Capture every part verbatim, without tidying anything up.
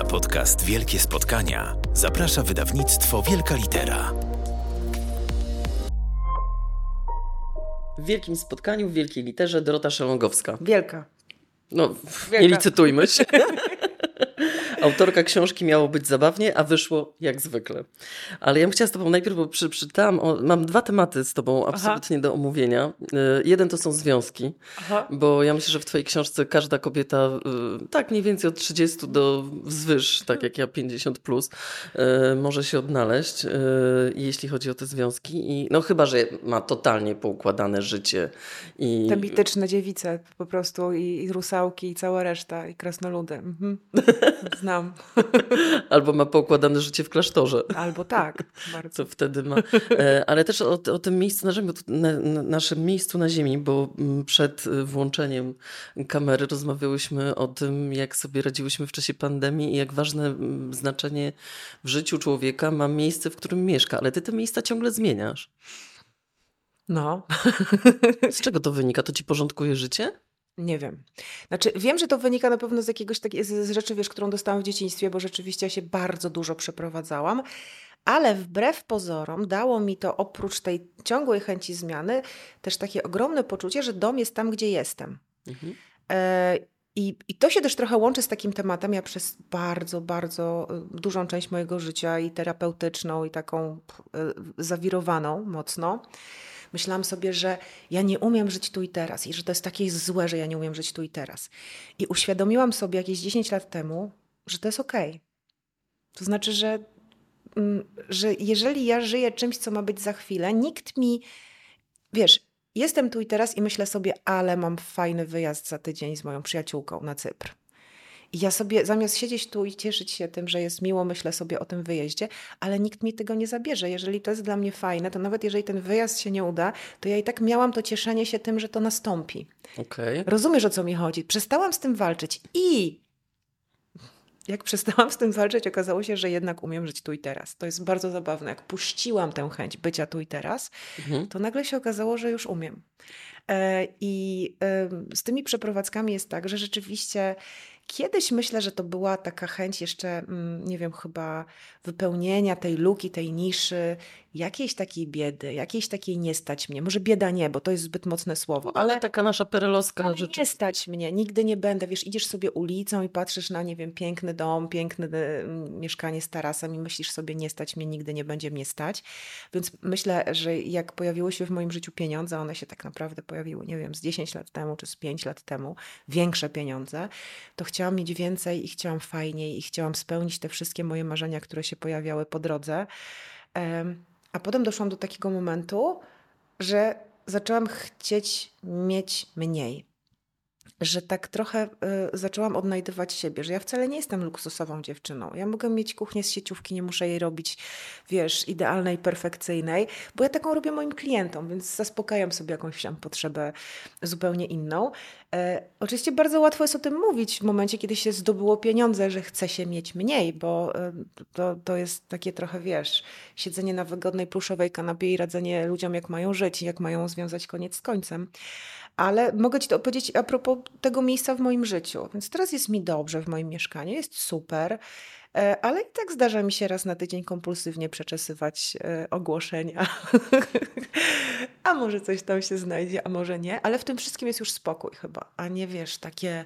Na podcast Wielkie Spotkania zaprasza wydawnictwo Wielka Litera. W Wielkim Spotkaniu w Wielkiej Literze Dorota Szelągowska. Wielka. No, Wielka. Nie licytujmy się. Autorka książki Miało być zabawnie, a wyszło jak zwykle. Ale ja bym chciała z tobą najpierw, bo przy, przeczytałam, o, mam dwa tematy z tobą absolutnie Aha. do omówienia. Y, jeden to są związki, Aha. bo ja myślę, że w twojej książce każda kobieta, y, tak mniej więcej od trzydziestu do wzwyż, tak jak ja pięćdziesiąt plus, y, może się odnaleźć, y, jeśli chodzi o te związki. I, no chyba, że ma totalnie poukładane życie. I... Te mityczne dziewice po prostu i, i rusałki i cała reszta i krasnoludy. Mhm. Znam. Albo ma poukładane życie w klasztorze. Albo tak. Bardzo. Co wtedy ma. Ale też o, o tym miejscu na ziemi, na, na naszym miejscu na ziemi, bo przed włączeniem kamery rozmawiałyśmy o tym, jak sobie radziłyśmy w czasie pandemii i jak ważne znaczenie w życiu człowieka ma miejsce, w którym mieszka. Ale ty te miejsca ciągle zmieniasz. No. Z czego to wynika? To ci porządkuje życie? Nie wiem. Znaczy wiem, że to wynika na pewno z jakiegoś takiej, z rzeczy, wiesz, którą dostałam w dzieciństwie, bo rzeczywiście ja się bardzo dużo przeprowadzałam, ale wbrew pozorom dało mi to oprócz tej ciągłej chęci zmiany też takie ogromne poczucie, że dom jest tam, gdzie jestem. Mhm. E- I, I to się też trochę łączy z takim tematem. Ja przez bardzo, bardzo dużą część mojego życia i terapeutyczną, i taką zawirowaną mocno, myślałam sobie, że ja nie umiem żyć tu i teraz i że to jest takie złe, że ja nie umiem żyć tu i teraz. I uświadomiłam sobie jakieś dziesięć lat temu, że to jest okej. To znaczy, że, że jeżeli ja żyję czymś, co ma być za chwilę, nikt mi, wiesz... Jestem tu i teraz i myślę sobie, ale mam fajny wyjazd za tydzień z moją przyjaciółką na Cypr. I ja sobie zamiast siedzieć tu i cieszyć się tym, że jest miło, myślę sobie o tym wyjeździe, ale nikt mi tego nie zabierze. Jeżeli to jest dla mnie fajne, to nawet jeżeli ten wyjazd się nie uda, to ja i tak miałam to cieszenie się tym, że to nastąpi. Okay. Rozumiesz, o co mi chodzi? Przestałam z tym walczyć i... Jak przestałam z tym walczyć, okazało się, że jednak umiem żyć tu i teraz. To jest bardzo zabawne. Jak puściłam tę chęć bycia tu i teraz, mhm. to nagle się okazało, że już umiem. I z tymi przeprowadzkami jest tak, że rzeczywiście kiedyś myślę, że to była taka chęć jeszcze, nie wiem, chyba wypełnienia tej luki, tej niszy, jakiejś takiej biedy, jakiejś takiej nie stać mnie. Może bieda nie, bo to jest zbyt mocne słowo. Ale, ale taka nasza perelowska rzecz. Nie stać mnie, nigdy nie będę. Wiesz, idziesz sobie ulicą i patrzysz na, nie wiem, piękny dom, piękne mieszkanie z tarasem i myślisz sobie, nie stać mnie, nigdy nie będzie mnie stać. Więc myślę, że jak pojawiły się w moim życiu pieniądze, one się tak naprawdę pojawiły, nie wiem, z dziesięć lat temu czy z pięć lat temu, większe pieniądze, to chciałam mieć więcej i chciałam fajniej i chciałam spełnić te wszystkie moje marzenia, które się pojawiały po drodze. A potem doszłam do takiego momentu, że zaczęłam chcieć mieć mniej. Że tak trochę y, zaczęłam odnajdywać siebie, że ja wcale nie jestem luksusową dziewczyną. Ja mogę mieć kuchnię z sieciówki, nie muszę jej robić, wiesz, idealnej, perfekcyjnej, bo ja taką robię moim klientom, więc zaspokajam sobie jakąś tam potrzebę zupełnie inną. E, oczywiście bardzo łatwo jest o tym mówić w momencie, kiedy się zdobyło pieniądze, że chce się mieć mniej, bo y, to, to jest takie trochę, wiesz, siedzenie na wygodnej, pluszowej kanapie i radzenie ludziom, jak mają żyć i jak mają związać koniec z końcem. Ale mogę ci to opowiedzieć a propos tego miejsca w moim życiu. Więc teraz jest mi dobrze w moim mieszkaniu, jest super, ale i tak zdarza mi się raz na tydzień kompulsywnie przeczesywać ogłoszenia. A może coś tam się znajdzie, a może nie. Ale w tym wszystkim jest już spokój chyba, a nie, wiesz, takie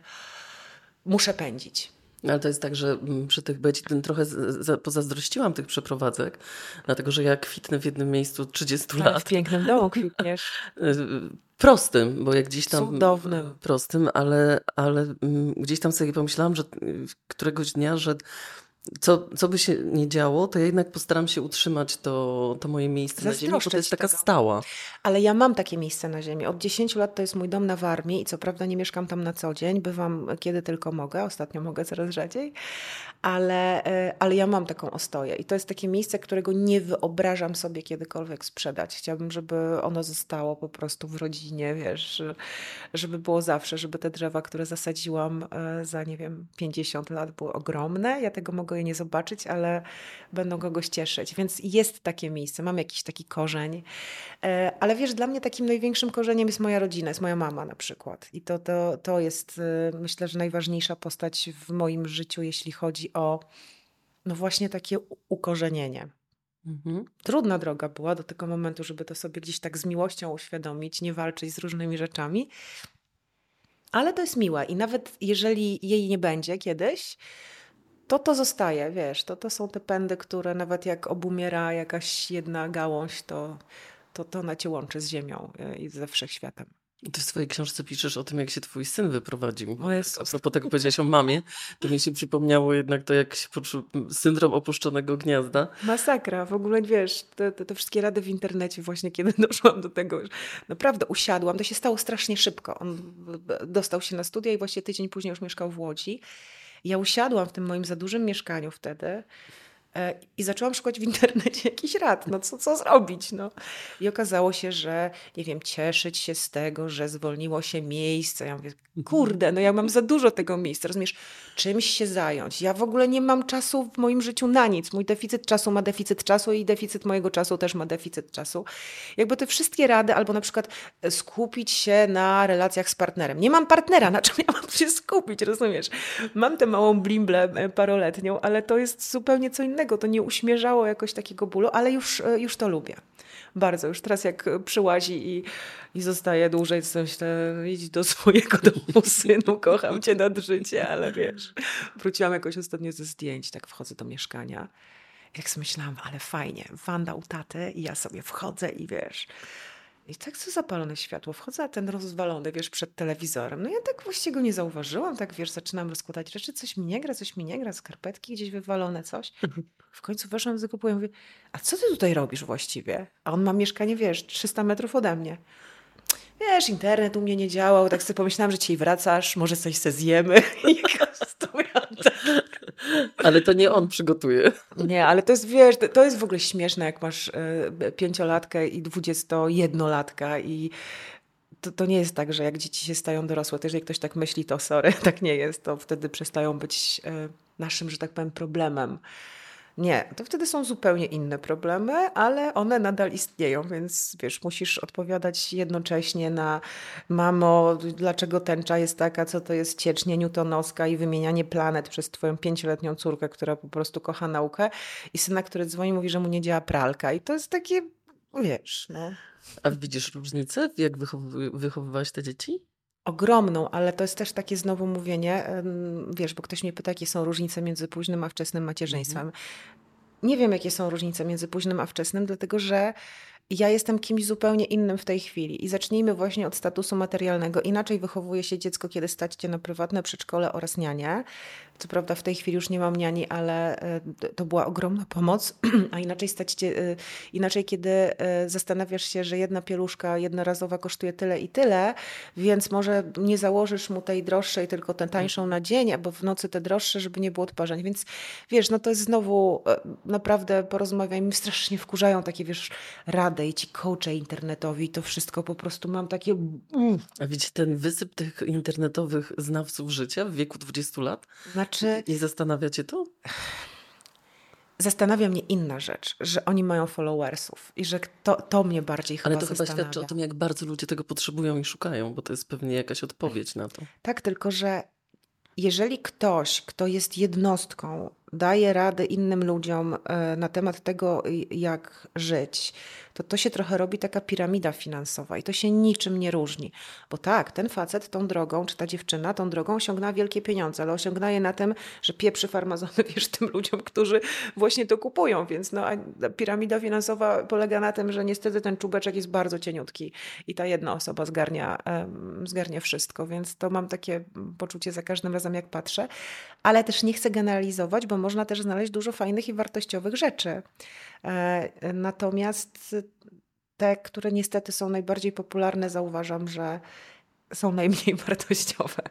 muszę pędzić. Ale to jest tak, że przy tych beci trochę za, pozazdrościłam tych przeprowadzek, dlatego że ja kwitnę w jednym miejscu trzydzieści lat. W pięknym domu kwitniesz. Prostym, bo jak gdzieś tam... Cudownym. Prostym, ale, ale gdzieś tam sobie pomyślałam, że któregoś dnia, że co, co by się nie działo, to ja jednak postaram się utrzymać to, to moje miejsce na ziemi, bo to jest taka tego. Stała. Ale ja mam takie miejsce na ziemi. Od dziesięć lat to jest mój dom na Warmii i co prawda nie mieszkam tam na co dzień. Bywam kiedy tylko mogę. Ostatnio mogę coraz rzadziej. Ale, ale ja mam taką ostoję. I to jest takie miejsce, którego nie wyobrażam sobie kiedykolwiek sprzedać. Chciałabym, żeby ono zostało po prostu w rodzinie, wiesz, żeby było zawsze, żeby te drzewa, które zasadziłam za, nie wiem, pięćdziesiąt lat były ogromne. Ja tego mogę mogą jej nie zobaczyć, ale będą kogoś cieszyć. Więc jest takie miejsce, mam jakiś taki korzeń. Ale wiesz, dla mnie takim największym korzeniem jest moja rodzina, jest moja mama na przykład. I to, to, to jest, myślę, że najważniejsza postać w moim życiu, jeśli chodzi o no właśnie takie ukorzenienie. Mhm. Trudna droga była do tego momentu, żeby to sobie gdzieś tak z miłością uświadomić, nie walczyć z różnymi rzeczami. Ale to jest miłe i nawet jeżeli jej nie będzie kiedyś, to to zostaje, wiesz, to, to są te pędy, które nawet jak obumiera jakaś jedna gałąź, to, to, to ona cię łączy z ziemią i ze wszechświatem. Ty w swojej książce piszesz o tym, jak się twój syn wyprowadził. O Jezus. A propos tego powiedziałaś o mamie, to mi się przypomniało jednak to, jak się poczuł syndrom opuszczonego gniazda. Masakra, w ogóle wiesz, te, te, te wszystkie rady w internecie właśnie, kiedy doszłam do tego, już naprawdę usiadłam, to się stało strasznie szybko. On dostał się na studia i właśnie tydzień później już mieszkał w Łodzi. Ja usiadłam w tym moim za dużym mieszkaniu wtedy i zaczęłam szukać w internecie jakichś rad, no co, co zrobić, no. I okazało się, że, nie wiem, cieszyć się z tego, że zwolniło się miejsce. Ja mówię, kurde, no ja mam za dużo tego miejsca, rozumiesz, czymś się zająć. Ja w ogóle nie mam czasu w moim życiu na nic. Mój deficyt czasu ma deficyt czasu i deficyt mojego czasu też ma deficyt czasu. Jakby te wszystkie rady, albo na przykład skupić się na relacjach z partnerem. Nie mam partnera, na czym ja mam się skupić, rozumiesz? Mam tę małą blimblę paroletnią, ale to jest zupełnie co innego. To nie uśmierzało jakoś takiego bólu, ale już, już to lubię. Bardzo. Już teraz jak przyłazi i, i zostaje dłużej, to myślę, idź do swojego domu, synu, kocham cię nad życie, ale wiesz. Wróciłam jakoś ostatnio ze zdjęć, tak wchodzę do mieszkania. Jak sobie myślałam, ale fajnie, Wanda u taty i ja sobie wchodzę i wiesz. I tak co zapalone światło, wchodzę, a ten rozwalony, wiesz, przed telewizorem. No ja tak właściwie go nie zauważyłam, tak wiesz, zaczynam rozkładać rzeczy, coś mi nie gra, coś mi nie gra, skarpetki gdzieś wywalone, coś. W końcu weszłam, zakupuję, mówię, a co ty tutaj robisz właściwie? A on ma mieszkanie, wiesz, trzysta metrów ode mnie. Wiesz, internet u mnie nie działał, tak sobie pomyślałam, że dzisiaj wracasz, może coś se zjemy. I ale to nie on przygotuje. Nie, ale to jest, wiesz, to jest w ogóle śmieszne, jak masz y, pięciolatkę i dwudziestojednolatkę i to, to nie jest tak, że jak dzieci się stają dorosłe, to jeżeli ktoś tak myśli, to sorry, tak nie jest, to wtedy przestają być y, naszym, że tak powiem, problemem. Nie, to wtedy są zupełnie inne problemy, ale one nadal istnieją, więc wiesz, musisz odpowiadać jednocześnie na mamo, dlaczego tęcza jest taka, co to jest ciecznia newtonowska i wymienianie planet przez twoją pięcioletnią córkę, która po prostu kocha naukę i syna, który dzwoni, mówi, że mu nie działa pralka i to jest takie, wiesz. No. A widzisz różnicę, jak wychowy- wychowywałaś te dzieci? Ogromną, ale to jest też takie znowu mówienie, wiesz, bo ktoś mnie pyta, jakie są różnice między późnym a wczesnym macierzyństwem. Nie wiem, jakie są różnice między późnym a wczesnym, dlatego że ja jestem kimś zupełnie innym w tej chwili i zacznijmy właśnie od statusu materialnego. Inaczej wychowuje się dziecko, kiedy stać cię na prywatne przedszkole oraz nianie. Co prawda w tej chwili już nie mam niani, ale to była ogromna pomoc. A inaczej stać cię, inaczej kiedy zastanawiasz się, że jedna pieluszka jednorazowa kosztuje tyle i tyle, więc może nie założysz mu tej droższej, tylko tę tańszą na dzień, albo w nocy te droższe, żeby nie było odparzeń. Więc wiesz, no to jest znowu naprawdę porozmawiaj. Mi strasznie wkurzają takie, wiesz, rady i ci coache internetowi, to wszystko po prostu mam takie... A wiecie, ten wysyp tych internetowych znawców życia w wieku dwudziestu lat? Znaczy... Nie zastanawia cię to? Zastanawia mnie inna rzecz, że oni mają followersów i że to, to mnie bardziej chyba zastanawia. Ale to zastanawia. Chyba świadczy o tym, jak bardzo ludzie tego potrzebują i szukają, bo to jest pewnie jakaś odpowiedź na to. Tak, tylko że jeżeli ktoś, kto jest jednostką, daje radę innym ludziom na temat tego, jak żyć, to to się trochę robi taka piramida finansowa i to się niczym nie różni. Bo tak, ten facet tą drogą, czy ta dziewczyna tą drogą osiągnęła wielkie pieniądze, ale osiągnęła je na tym, że pieprzy farmazony, wiesz, tym ludziom, którzy właśnie to kupują. Więc no, a piramida finansowa polega na tym, że niestety ten czubeczek jest bardzo cieniutki i ta jedna osoba zgarnia, um, zgarnia wszystko. Więc to mam takie poczucie za każdym razem, jak patrzę. Ale też nie chcę generalizować, bo można też znaleźć dużo fajnych i wartościowych rzeczy. Natomiast te, które niestety są najbardziej popularne, zauważam, że są najmniej wartościowe.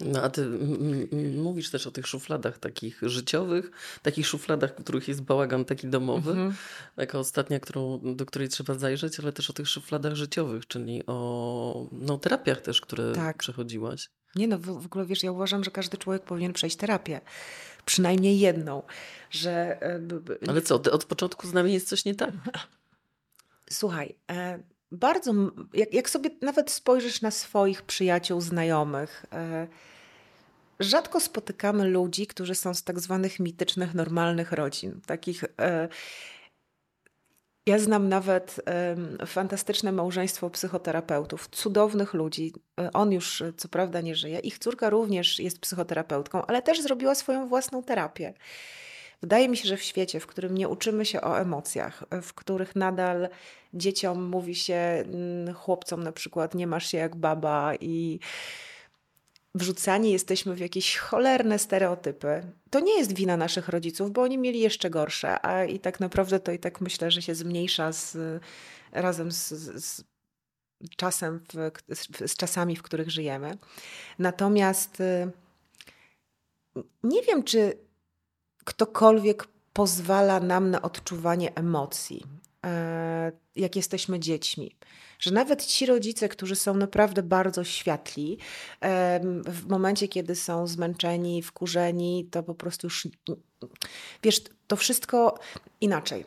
No a ty m- m- mówisz też o tych szufladach takich życiowych, takich szufladach, w których jest bałagan taki domowy, mm-hmm. taka ostatnia, którą, do której trzeba zajrzeć, ale też o tych szufladach życiowych, czyli o no, terapiach też, które tak. przechodziłaś. Nie no, w ogóle wiesz, ja uważam, że każdy człowiek powinien przejść terapię. Przynajmniej jedną. Że... Ale co, od początku z nami jest coś nie tak? Słuchaj, bardzo... Jak, jak sobie nawet spojrzysz na swoich przyjaciół, znajomych... Rzadko spotykamy ludzi, którzy są z tak zwanych mitycznych, normalnych rodzin. Takich... Ja znam nawet y, fantastyczne małżeństwo psychoterapeutów, cudownych ludzi. On już co prawda nie żyje. Ich córka również jest psychoterapeutką, ale też zrobiła swoją własną terapię. Wydaje mi się, że w świecie, w którym nie uczymy się o emocjach, w których nadal dzieciom mówi się, chłopcom na przykład, nie masz się jak baba i... wrzucani jesteśmy w jakieś cholerne stereotypy. To nie jest wina naszych rodziców, bo oni mieli jeszcze gorsze, a i tak naprawdę to i tak myślę, że się zmniejsza z, razem z, z czasem, w, z czasami, w których żyjemy. Natomiast nie wiem, czy ktokolwiek pozwala nam na odczuwanie emocji, jak jesteśmy dziećmi. Że nawet ci rodzice, którzy są naprawdę bardzo światli, w momencie, kiedy są zmęczeni, wkurzeni, to po prostu już... Wiesz, to wszystko inaczej.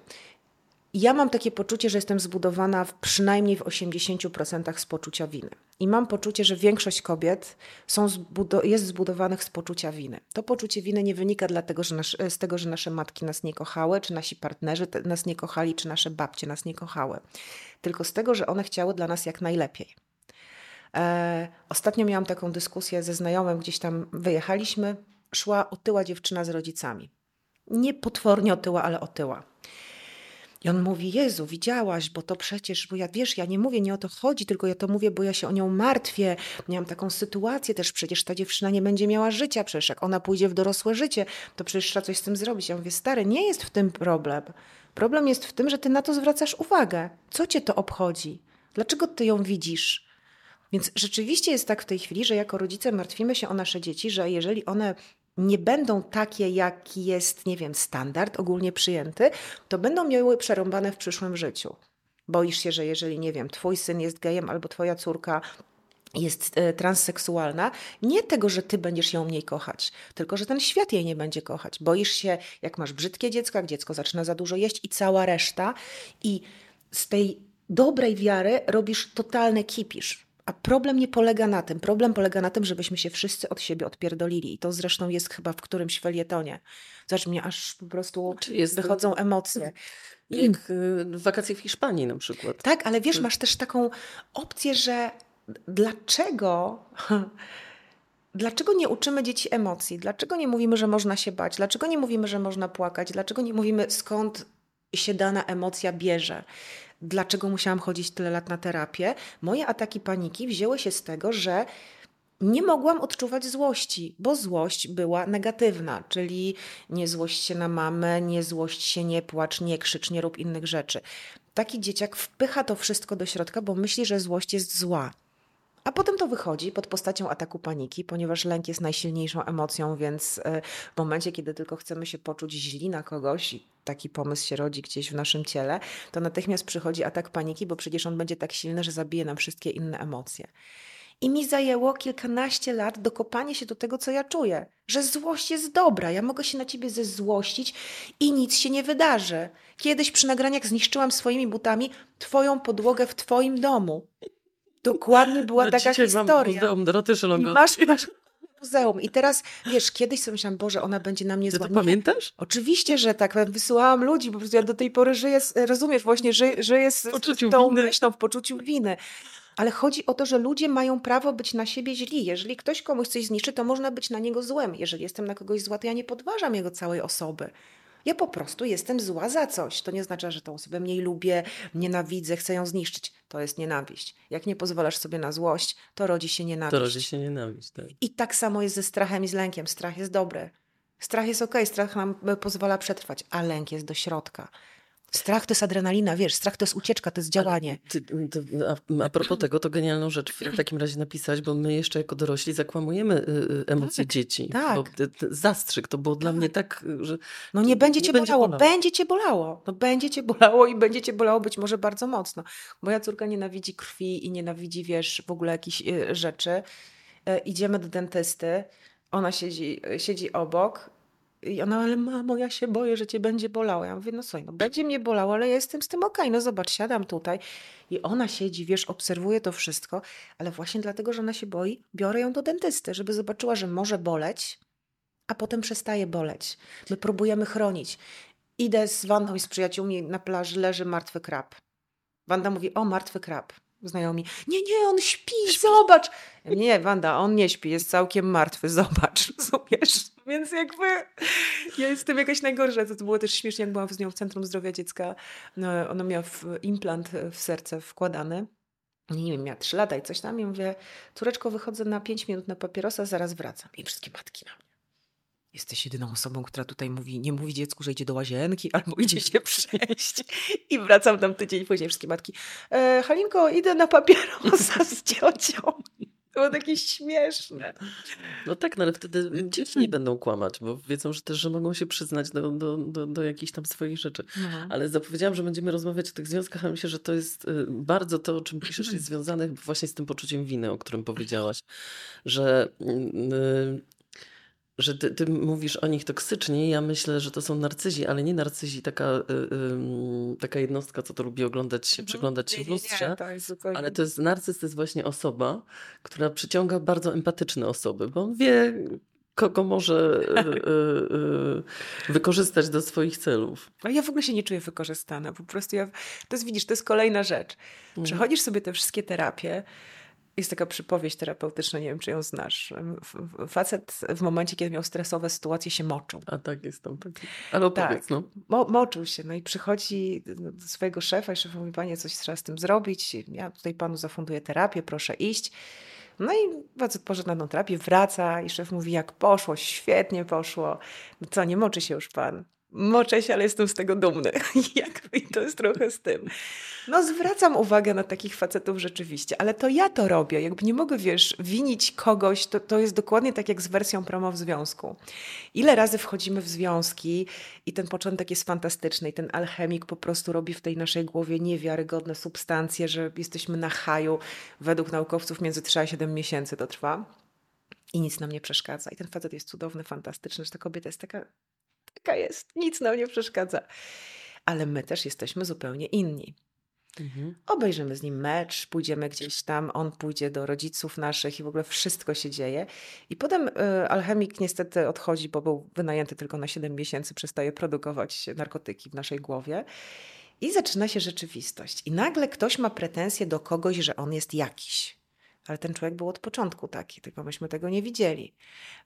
Ja mam takie poczucie, że jestem zbudowana w, przynajmniej w osiemdziesięciu procentach z poczucia winy. I mam poczucie, że większość kobiet są zbudo- jest zbudowanych z poczucia winy. To poczucie winy nie wynika dlatego, że nasz, z tego, że nasze matki nas nie kochały, czy nasi partnerzy te, nas nie kochali, czy nasze babcie nas nie kochały. Tylko z tego, że one chciały dla nas jak najlepiej. E, ostatnio miałam taką dyskusję ze znajomym, gdzieś tam wyjechaliśmy, szła otyła dziewczyna z rodzicami. Nie potwornie otyła, ale otyła. I on mówi, Jezu, widziałaś, bo to przecież, bo ja wiesz, ja nie mówię, nie o to chodzi, tylko ja to mówię, bo ja się o nią martwię. Miałam taką sytuację też, przecież ta dziewczyna nie będzie miała życia, przecież jak ona pójdzie w dorosłe życie, to przecież trzeba coś z tym zrobić. Ja mówię, stary, nie jest w tym problem. Problem jest w tym, że ty na to zwracasz uwagę. Co cię to obchodzi? Dlaczego ty ją widzisz? Więc rzeczywiście jest tak w tej chwili, że jako rodzice martwimy się o nasze dzieci, że jeżeli one... nie będą takie, jaki jest, nie wiem, standard ogólnie przyjęty, to będą miały przerąbane w przyszłym życiu. Boisz się, że jeżeli, nie wiem, twój syn jest gejem albo twoja córka jest y, transseksualna, nie tego, że ty będziesz ją mniej kochać, tylko, że ten świat jej nie będzie kochać. Boisz się, jak masz brzydkie dziecko, jak dziecko zaczyna za dużo jeść i cała reszta i z tej dobrej wiary robisz totalny kipisz. A problem nie polega na tym. Problem polega na tym, żebyśmy się wszyscy od siebie odpierdolili. I to zresztą jest chyba w którymś felietonie. Zobacz mnie, aż po prostu wychodzą to... emocje. Jak w wakacje w Hiszpanii na przykład. Tak, ale wiesz, masz też taką opcję, że dlaczego... Dlaczego nie uczymy dzieci emocji? Dlaczego nie mówimy, że można się bać? Dlaczego nie mówimy, że można płakać? Dlaczego nie mówimy, skąd się dana emocja bierze? Dlaczego musiałam chodzić tyle lat na terapię? Moje ataki paniki wzięły się z tego, że nie mogłam odczuwać złości, bo złość była negatywna, czyli nie złość się na mamę, nie złość się, nie płacz, nie krzycz, nie rób innych rzeczy. Taki dzieciak wpycha to wszystko do środka, bo myśli, że złość jest zła. A potem to wychodzi pod postacią ataku paniki, ponieważ lęk jest najsilniejszą emocją, więc w momencie, kiedy tylko chcemy się poczuć źli na kogoś i taki pomysł się rodzi gdzieś w naszym ciele, to natychmiast przychodzi atak paniki, bo przecież on będzie tak silny, że zabije nam wszystkie inne emocje. I mi zajęło kilkanaście lat dokopanie się do tego, co ja czuję. Że złość jest dobra, ja mogę się na ciebie zezłościć i nic się nie wydarzy. Kiedyś przy nagraniach zniszczyłam swoimi butami twoją podłogę w twoim domu. Dokładnie była no taka historia. Muzeum Doroty Szelągowskiej. Masz, masz muzeum. I teraz, wiesz, kiedyś sobie myślałam, Boże, ona będzie na mnie zła. Ty to pamiętasz? Oczywiście, że tak. Wysyłałam ludzi, bo ja do tej pory żyję, rozumiesz, właśnie żyję, żyję z, z tą winy. Myślą, w poczuciu winy. Ale chodzi o to, że ludzie mają prawo być na siebie źli. Jeżeli ktoś komuś coś zniszczy, to można być na niego złym. Jeżeli jestem na kogoś zła, to ja nie podważam jego całej osoby. Ja po prostu jestem zła za coś. To nie znaczy, że tą osobę mniej lubię, nienawidzę, chcę ją zniszczyć. To jest nienawiść. Jak nie pozwalasz sobie na złość, to rodzi się nienawiść. To rodzi się nienawiść, tak. I tak samo jest ze strachem i z lękiem. Strach jest dobry. Strach jest okej, okay, strach nam pozwala przetrwać, a lęk jest do środka. Strach to jest adrenalina, wiesz, strach to jest ucieczka, to jest działanie. Ty, ty, a, a propos tego, to genialną rzecz w takim razie napisać, bo my jeszcze jako dorośli zakłamujemy emocje tak, dzieci. Tak. Bo zastrzyk to było tak. Dla mnie tak, że... No nie będzie cię bolało. bolało, będzie cię bolało. No będzie cię bolało i będzie cię bolało być może bardzo mocno. Moja córka nienawidzi krwi i nienawidzi, wiesz, w ogóle jakichś rzeczy. idziemy do dentysty, ona siedzi, siedzi obok i ona, ale mamo, ja się boję, że cię będzie bolało. Ja mówię, no słuchaj, no będzie mnie bolało, ale ja jestem z tym okej, okay. No zobacz, siadam tutaj i ona siedzi, wiesz, obserwuje to wszystko, ale właśnie dlatego, że ona się boi, biorę ją do dentysty, żeby zobaczyła, że może boleć, a potem przestaje boleć. My próbujemy chronić. Idę z Wandą i z przyjaciółmi na plaży, leży martwy krab. Wanda mówi, o, martwy krab. Znajomi, nie, nie, on śpi, śpi, zobacz. Nie, Wanda, on nie śpi, jest całkiem martwy, zobacz, rozumiesz? Więc jakby ja jestem jakaś najgorsza. To było też śmiesznie, jak byłam z nią w Centrum Zdrowia Dziecka. No, ona miała implant w serce wkładany. Nie wiem, miała trzy lata i coś tam. I mówię, córeczko, wychodzę na pięć minut na papierosa, zaraz wracam. I wszystkie matki na mnie. Jesteś jedyną osobą, która tutaj mówi, nie mówi dziecku, że idzie do łazienki albo idzie się przejść. I wracam tam tydzień później, wszystkie matki. E, Halinko, idę na papierosa z ciocią. To było takie śmieszne. No tak, no ale wtedy dzieci nie będą kłamać, bo wiedzą, że też że mogą się przyznać do, do, do, do jakichś tam swoich rzeczy. Aha. Ale zapowiedziałam, że będziemy rozmawiać o tych związkach, a myślę, że to jest bardzo to, o czym piszesz, jest związane właśnie z tym poczuciem winy, o którym powiedziałaś. Że... Yy, Że ty, ty mówisz o nich toksycznie, ja myślę, że to są narcyzi, ale nie narcyzi, taka, y, y, taka jednostka, co to lubi oglądać się, przyglądać się w lustrze, nie, nie, to jest zupełnie... ale to jest narcyz, to jest właśnie osoba, która przyciąga bardzo empatyczne osoby, bo on wie, kogo może y, y, y, wykorzystać do swoich celów. A ja w ogóle się nie czuję wykorzystana, po prostu ja, to jest, widzisz, to jest kolejna rzecz. Przechodzisz sobie te wszystkie terapie. Jest taka przypowieść terapeutyczna, nie wiem, czy ją znasz. Facet w momencie, kiedy miał stresowe sytuacje, się moczył. A tak jest tam. Tak. Ale opowiedz, tak. No. Mo- moczył się, no i przychodzi do swojego szefa i szef mówi, panie, coś trzeba z tym zrobić. Ja tutaj panu zafunduję terapię, proszę iść. No i facet poszedł na tą terapię, wraca i szef mówi, jak poszło, świetnie poszło. No co, nie moczy się już pan? Moczę się, ale jestem z tego dumny. Jakby to jest trochę z tym. No zwracam uwagę na takich facetów rzeczywiście, ale to ja to robię. Jakby nie mogę, wiesz, winić kogoś. To, to jest dokładnie tak jak z wersją promo w związku. Ile razy wchodzimy w związki i ten początek jest fantastyczny i ten alchemik po prostu robi w tej naszej głowie niewiarygodne substancje, że jesteśmy na haju. Według naukowców między trzy a siedem miesięcy to trwa i nic nam nie przeszkadza. I ten facet jest cudowny, fantastyczny, że ta kobieta jest taka... Taka jest, nic nam nie przeszkadza. Ale my też jesteśmy zupełnie inni. Mhm. Obejrzymy z nim mecz, pójdziemy gdzieś tam, on pójdzie do rodziców naszych i w ogóle wszystko się dzieje. I potem y, alchemik niestety odchodzi, bo był wynajęty tylko na siedem miesięcy, przestaje produkować narkotyki w naszej głowie. I zaczyna się rzeczywistość. I nagle ktoś ma pretensje do kogoś, że on jest jakiś. Ale ten człowiek był od początku taki, tylko myśmy tego nie widzieli.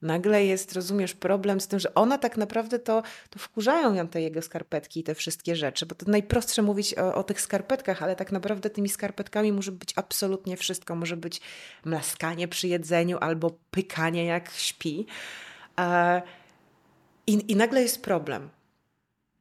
Nagle jest, rozumiesz, problem z tym, że ona tak naprawdę to, to wkurzają ją te jego skarpetki i te wszystkie rzeczy, bo to najprostsze mówić o, o tych skarpetkach, ale tak naprawdę tymi skarpetkami może być absolutnie wszystko. Może być mlaskanie przy jedzeniu albo pykanie jak śpi. I, i nagle jest problem.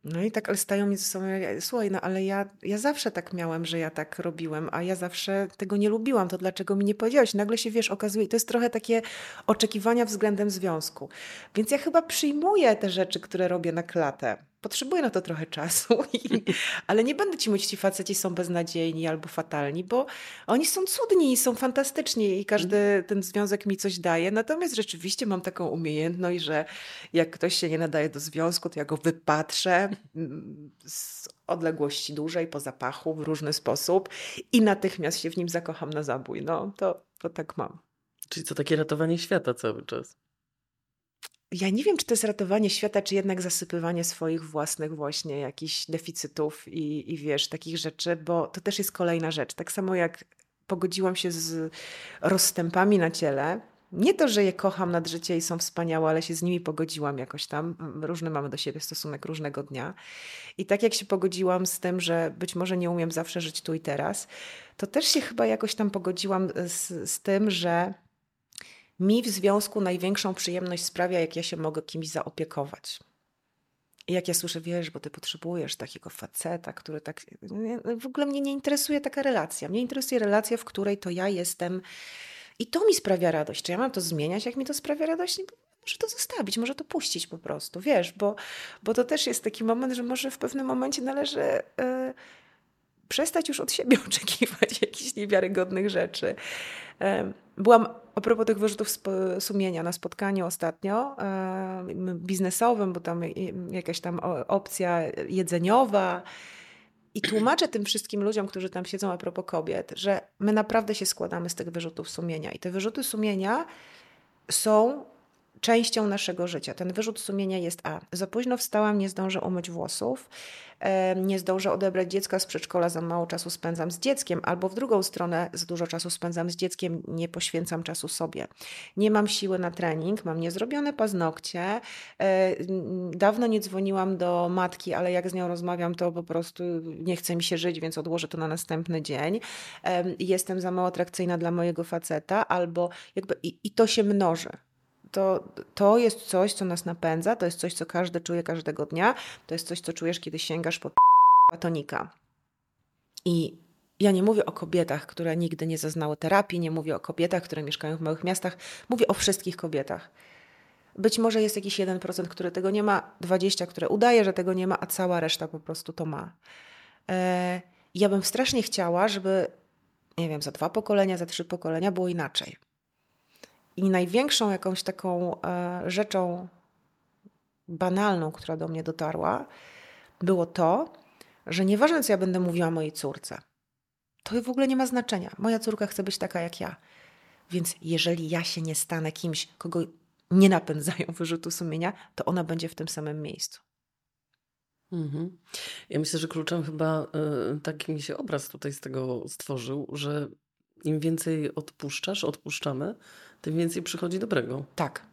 No i tak, ale stają między sobą, słuchaj, no ale ja, ja zawsze tak miałem, że ja tak robiłem, a ja zawsze tego nie lubiłam, to dlaczego mi nie powiedziałeś? Nagle się, wiesz, okazuje, to jest trochę takie oczekiwania względem związku. Więc ja chyba przyjmuję te rzeczy, które robię na klatę. Potrzebuję na to trochę czasu, i, ale nie będę ci mówić, ci faceci są beznadziejni albo fatalni, bo oni są cudni i są fantastyczni i każdy ten związek mi coś daje. Natomiast rzeczywiście mam taką umiejętność, że jak ktoś się nie nadaje do związku, to ja go wypatrzę z odległości dużej, po zapachu, w różny sposób i natychmiast się w nim zakocham na zabój. No to, to tak mam. Czyli to takie ratowanie świata cały czas. Ja nie wiem, czy to jest ratowanie świata, czy jednak zasypywanie swoich własnych właśnie jakichś deficytów i, i wiesz, takich rzeczy, bo to też jest kolejna rzecz. Tak samo jak pogodziłam się z rozstępami na ciele, nie to, że je kocham nad życie i są wspaniałe, ale się z nimi pogodziłam jakoś tam. Różny mamy do siebie stosunek różnego dnia. I tak jak się pogodziłam z tym, że być może nie umiem zawsze żyć tu i teraz, to też się chyba jakoś tam pogodziłam z, z tym, że mi w związku największą przyjemność sprawia, jak ja się mogę kimś zaopiekować. I jak ja słyszę, wiesz, bo ty potrzebujesz takiego faceta, który tak... W ogóle mnie nie interesuje taka relacja. Mnie interesuje relacja, w której to ja jestem i to mi sprawia radość. Czy ja mam to zmieniać, jak mi to sprawia radość? Może to zostawić, może to puścić po prostu, wiesz, bo, bo to też jest taki moment, że może w pewnym momencie należy... Yy... przestać już od siebie oczekiwać jakichś niewiarygodnych rzeczy. Byłam, a propos tych wyrzutów sumienia, na spotkaniu ostatnio biznesowym, bo tam jakaś tam opcja jedzeniowa. I tłumaczę tym wszystkim ludziom, którzy tam siedzą, a propos kobiet, że my naprawdę się składamy z tych wyrzutów sumienia. I te wyrzuty sumienia są częścią naszego życia. Ten wyrzut sumienia jest a. Za późno wstałam, nie zdążę umyć włosów, nie zdążę odebrać dziecka z przedszkola, za mało czasu spędzam z dzieckiem, albo w drugą stronę, za dużo czasu spędzam z dzieckiem, nie poświęcam czasu sobie. Nie mam siły na trening, mam niezrobione paznokcie, dawno nie dzwoniłam do matki, ale jak z nią rozmawiam, to po prostu nie chce mi się żyć, więc odłożę to na następny dzień. Jestem za mało atrakcyjna dla mojego faceta, albo jakby i, i to się mnoży. To, to jest coś, co nas napędza, to jest coś, co każdy czuje każdego dnia, to jest coś, co czujesz, kiedy sięgasz po batonika. I ja nie mówię o kobietach, które nigdy nie zaznały terapii, nie mówię o kobietach, które mieszkają w małych miastach, mówię o wszystkich kobietach. Być może jest jakiś jeden procent, który tego nie ma, dwadzieścia procent, które udaje, że tego nie ma, a cała reszta po prostu to ma. E, ja bym strasznie chciała, żeby, nie wiem, za dwa pokolenia, za trzy pokolenia było inaczej. I największą jakąś taką e, rzeczą banalną, która do mnie dotarła, było to, że nieważne co ja będę mówiła mojej córce, to w ogóle nie ma znaczenia. Moja córka chce być taka jak ja. Więc jeżeli ja się nie stanę kimś, kogo nie napędzają wyrzutu sumienia, to ona będzie w tym samym miejscu. Mhm. Ja myślę, że kluczem chyba y, taki mi się obraz tutaj z tego stworzył, że im więcej odpuszczasz, odpuszczamy, tym więcej przychodzi dobrego. Tak.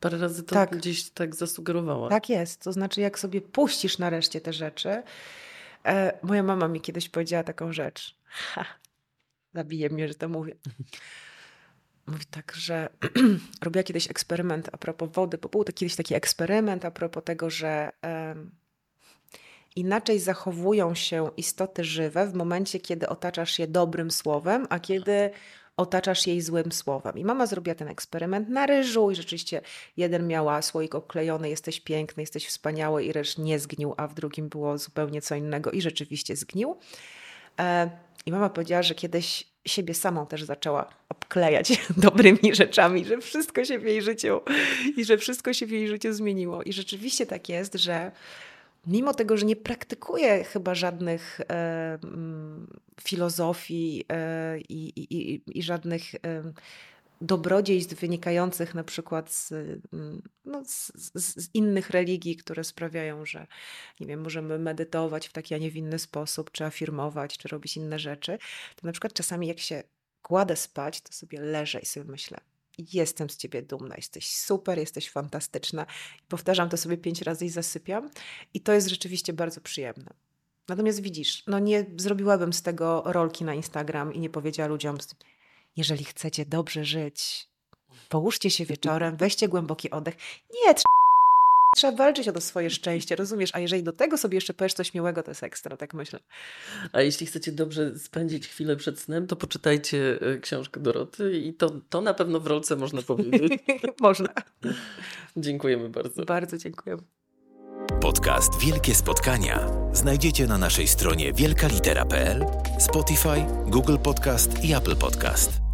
Parę razy to tak. Gdzieś tak zasugerowała. Tak jest. To znaczy, jak sobie puścisz nareszcie te rzeczy. E, moja mama mi kiedyś powiedziała taką rzecz. Ha, zabije mnie, że to mówię. Mówi tak, że robiła kiedyś eksperyment a propos wody, bo był to kiedyś taki eksperyment a propos tego, że e, inaczej zachowują się istoty żywe w momencie, kiedy otaczasz je dobrym słowem, a kiedy otaczasz jej złym słowem. I mama zrobiła ten eksperyment na ryżu i rzeczywiście jeden miała słoik oklejony, jesteś piękny, jesteś wspaniały i ryż nie zgnił, a w drugim było zupełnie co innego i rzeczywiście zgnił. I mama powiedziała, że kiedyś siebie samą też zaczęła obklejać dobrymi rzeczami, że wszystko się w jej życiu i że wszystko się w jej życiu zmieniło. I rzeczywiście tak jest, że mimo tego, że nie praktykuję chyba żadnych e, filozofii e, i, i, i żadnych e, dobrodziejstw wynikających na przykład z, no, z, z, z innych religii, które sprawiają, że nie wiem, możemy medytować w taki, a nie w inny sposób, czy afirmować, czy robić inne rzeczy, to na przykład czasami jak się kładę spać, to sobie leżę i sobie myślę: jestem z ciebie dumna, jesteś super, jesteś fantastyczna. Powtarzam to sobie pięć razy i zasypiam. I to jest rzeczywiście bardzo przyjemne. Natomiast widzisz, no nie zrobiłabym z tego rolki na Instagram i nie powiedziała ludziom: jeżeli chcecie dobrze żyć, połóżcie się wieczorem, weźcie głęboki oddech. Nie, tr- trzeba walczyć o to swoje szczęście, rozumiesz? A jeżeli do tego sobie jeszcze powiesz coś miłego, to jest ekstra, tak myślę. A jeśli chcecie dobrze spędzić chwilę przed snem, to poczytajcie książkę Doroty i to, to na pewno w rolce można powiedzieć. Można. Dziękujemy bardzo. Bardzo dziękujemy. Podcast Wielkie Spotkania znajdziecie na naszej stronie wielkalitera kropka pe el, Spotify, Google Podcast i Apple Podcast.